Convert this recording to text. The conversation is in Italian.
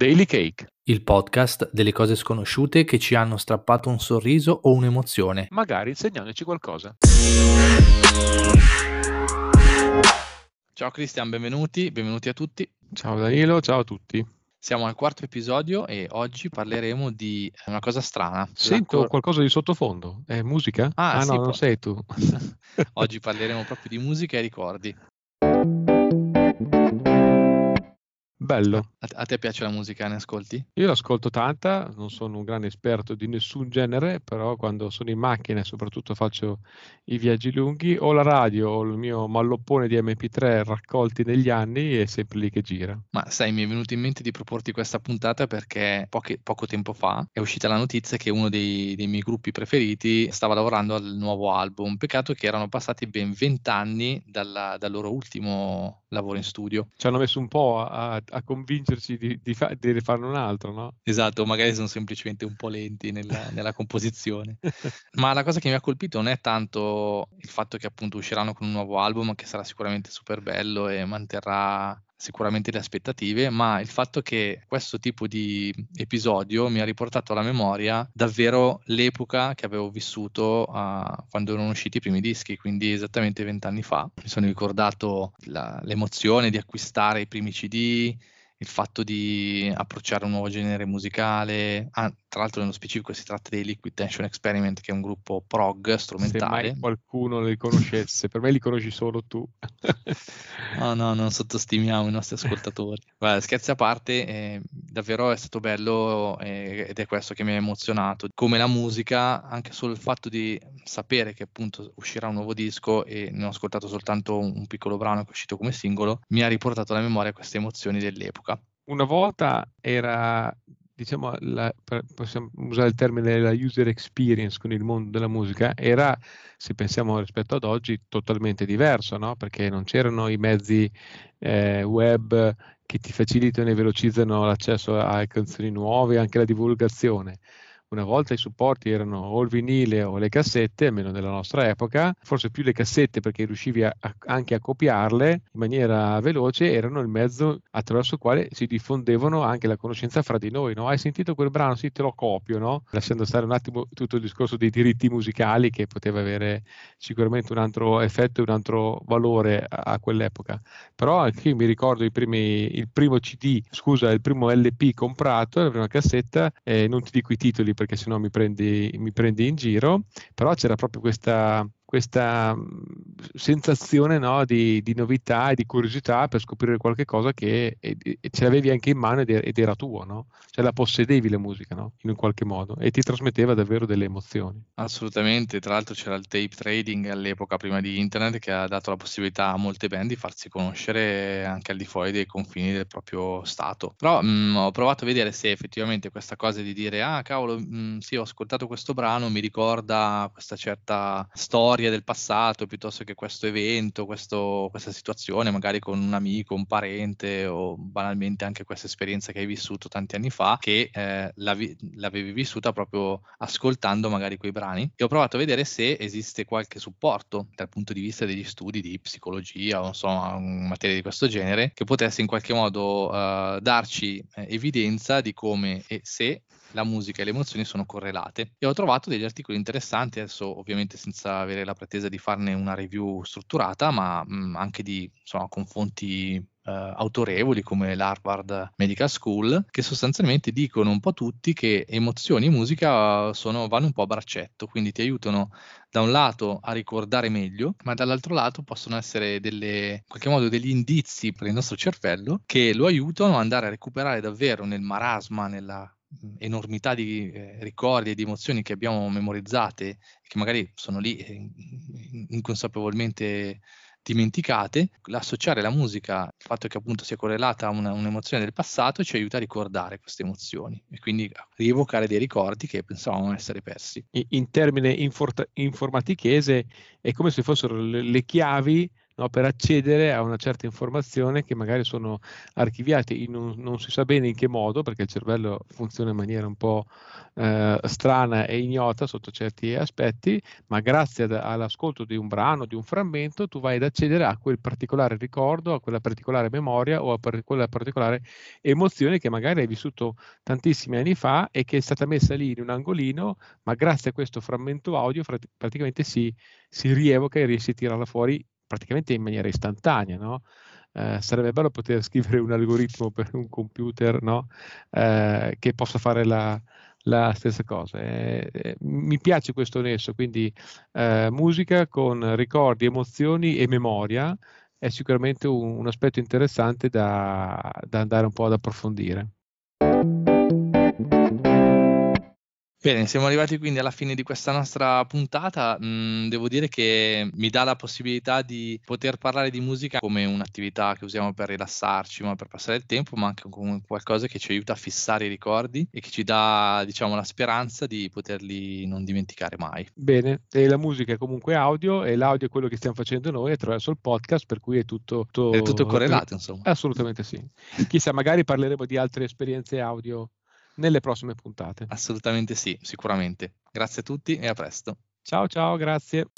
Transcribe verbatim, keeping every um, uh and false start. Daily Cake, il podcast delle cose sconosciute che ci hanno strappato un sorriso o un'emozione, magari insegnandoci qualcosa. Ciao Cristian, benvenuti, benvenuti a tutti. Ciao Danilo, ciao a tutti. Siamo al quarto episodio e oggi parleremo di una cosa strana. Sento L'attore... qualcosa di sottofondo, è musica? Ah, ah sì, no, po- non sei tu. Oggi parleremo proprio di musica e ricordi. Bello. A, a te piace la musica, ne ascolti? Io l'ascolto tanta, non sono un grande esperto di nessun genere, però quando sono in macchina e soprattutto faccio i viaggi lunghi, ho la radio, ho il mio malloppone di emme pi tre raccolti negli anni e è sempre lì che gira. Ma sai, mi è venuto in mente di proporti questa puntata perché poche, poco tempo fa è uscita la notizia che uno dei, dei miei gruppi preferiti stava lavorando al nuovo album. Peccato che erano passati ben vent'anni dalla, dal loro ultimo lavoro in studio. Ci hanno messo un po' a, a a convincerci di, di, fa- di rifarne un altro, no? Esatto, magari sono semplicemente un po' lenti nella, nella composizione. Ma la cosa che mi ha colpito non è tanto il fatto che appunto usciranno con un nuovo album, che sarà sicuramente super bello e manterrà sicuramente le aspettative, ma il fatto che questo tipo di episodio mi ha riportato alla memoria davvero l'epoca che avevo vissuto uh, quando erano usciti i primi dischi, quindi esattamente vent'anni fa. Mi sono ricordato la, l'emozione di acquistare i primi C D, il fatto di approcciare un nuovo genere musicale. Ah, tra l'altro nello specifico si tratta dei Liquid Tension Experiment, che è un gruppo prog strumentale. Se mai qualcuno li conoscesse, per me li conosci solo tu. No, no, non sottostimiamo i nostri ascoltatori. Guarda, scherzi a parte, eh, davvero è stato bello eh, ed è questo che mi ha emozionato. Come la musica, anche solo il fatto di sapere che appunto uscirà un nuovo disco, e ne ho ascoltato soltanto un, un piccolo brano che è uscito come singolo, mi ha riportato alla memoria queste emozioni dell'epoca. Una volta era, diciamo, la, possiamo usare il termine la user experience con il mondo della musica, era, se pensiamo rispetto ad oggi, totalmente diverso, no? Perché non c'erano i mezzi eh, web che ti facilitano e velocizzano l'accesso a canzoni nuove e anche la divulgazione. Una volta i supporti erano o il vinile o le cassette, almeno nella nostra epoca, forse più le cassette perché riuscivi a, a, anche a copiarle in maniera veloce, erano il mezzo attraverso il quale si diffondevano anche la conoscenza fra di noi, no? Hai sentito quel brano? Sì, te lo copio, no? Lasciando stare un attimo tutto il discorso dei diritti musicali, che poteva avere sicuramente un altro effetto e un altro valore a, a quell'epoca. Però anche io mi ricordo i primi, il primo C D, scusa, il primo L P comprato, la prima cassetta, eh, non ti dico i titoli perché sennò mi prendi, mi prendi in giro, però c'era proprio questa, questa sensazione, no, di, di novità e di curiosità per scoprire qualche cosa che e, e ce l'avevi anche in mano ed, ed era tuo, no? Cioè la possedevi la musica, no? In un qualche modo, e ti trasmetteva davvero delle emozioni. Assolutamente, tra l'altro c'era il tape trading all'epoca prima di internet, che ha dato la possibilità a molte band di farsi conoscere anche al di fuori dei confini del proprio stato. Però mh, ho provato a vedere se effettivamente questa cosa di dire ah cavolo, mh, sì, ho ascoltato questo brano, mi ricorda questa certa storia del passato, piuttosto che questo evento, questo, questa situazione, magari con un amico, un parente, o banalmente anche questa esperienza che hai vissuto tanti anni fa, che eh, l'avi, l'avevi vissuta proprio ascoltando magari quei brani. E ho provato a vedere se esiste qualche supporto dal punto di vista degli studi di psicologia o insomma materie di questo genere che potesse in qualche modo eh, darci eh, evidenza di come e se la musica e le emozioni sono correlate, e ho trovato degli articoli interessanti, adesso ovviamente senza avere la pretesa di farne una review strutturata, ma mh, anche di, insomma, con fonti Uh, autorevoli come l'Harvard Medical School, che sostanzialmente dicono un po' tutti che emozioni e musica sono, vanno un po' a braccetto, quindi ti aiutano da un lato a ricordare meglio, ma dall'altro lato possono essere delle, in qualche modo degli indizi per il nostro cervello che lo aiutano ad andare a recuperare davvero nel marasma, nella enormità di eh, ricordi e di emozioni che abbiamo memorizzate, che magari sono lì eh, inconsapevolmente dimenticate. L'associare la musica, il fatto che appunto sia correlata a una, un'emozione del passato, ci aiuta a ricordare queste emozioni e quindi a rievocare dei ricordi che pensavamo essere persi. In termine infor- informatichese è come se fossero le, le chiavi, no? Per accedere a una certa informazione che magari sono archiviate in un, non si sa bene in che modo, perché il cervello funziona in maniera un po' eh, strana e ignota sotto certi aspetti, ma grazie ad, all'ascolto di un brano, di un frammento, tu vai ad accedere a quel particolare ricordo, a quella particolare memoria o a per quella particolare emozione che magari hai vissuto tantissimi anni fa e che è stata messa lì in un angolino, ma grazie a questo frammento audio praticamente si, si rievoca e riesci a tirarla fuori praticamente in maniera istantanea, no? Eh, sarebbe bello poter scrivere un algoritmo per un computer, no? eh, che possa fare la, la stessa cosa. Eh, eh, mi piace questo nesso, quindi eh, musica con ricordi, emozioni e memoria è sicuramente un, un aspetto interessante da, da andare un po' ad approfondire. Bene, siamo arrivati quindi alla fine di questa nostra puntata. Mm, devo dire che mi dà la possibilità di poter parlare di musica come un'attività che usiamo per rilassarci, ma per passare il tempo, ma anche come qualcosa che ci aiuta a fissare i ricordi e che ci dà, diciamo, la speranza di poterli non dimenticare mai. Bene, e la musica è comunque audio e l'audio è quello che stiamo facendo noi attraverso il podcast, per cui è tutto... tutto... È tutto correlato, insomma. Assolutamente sì. Chissà, magari parleremo di altre esperienze audio nelle prossime puntate. Assolutamente sì, sicuramente. Grazie a tutti e a presto. Ciao ciao, grazie.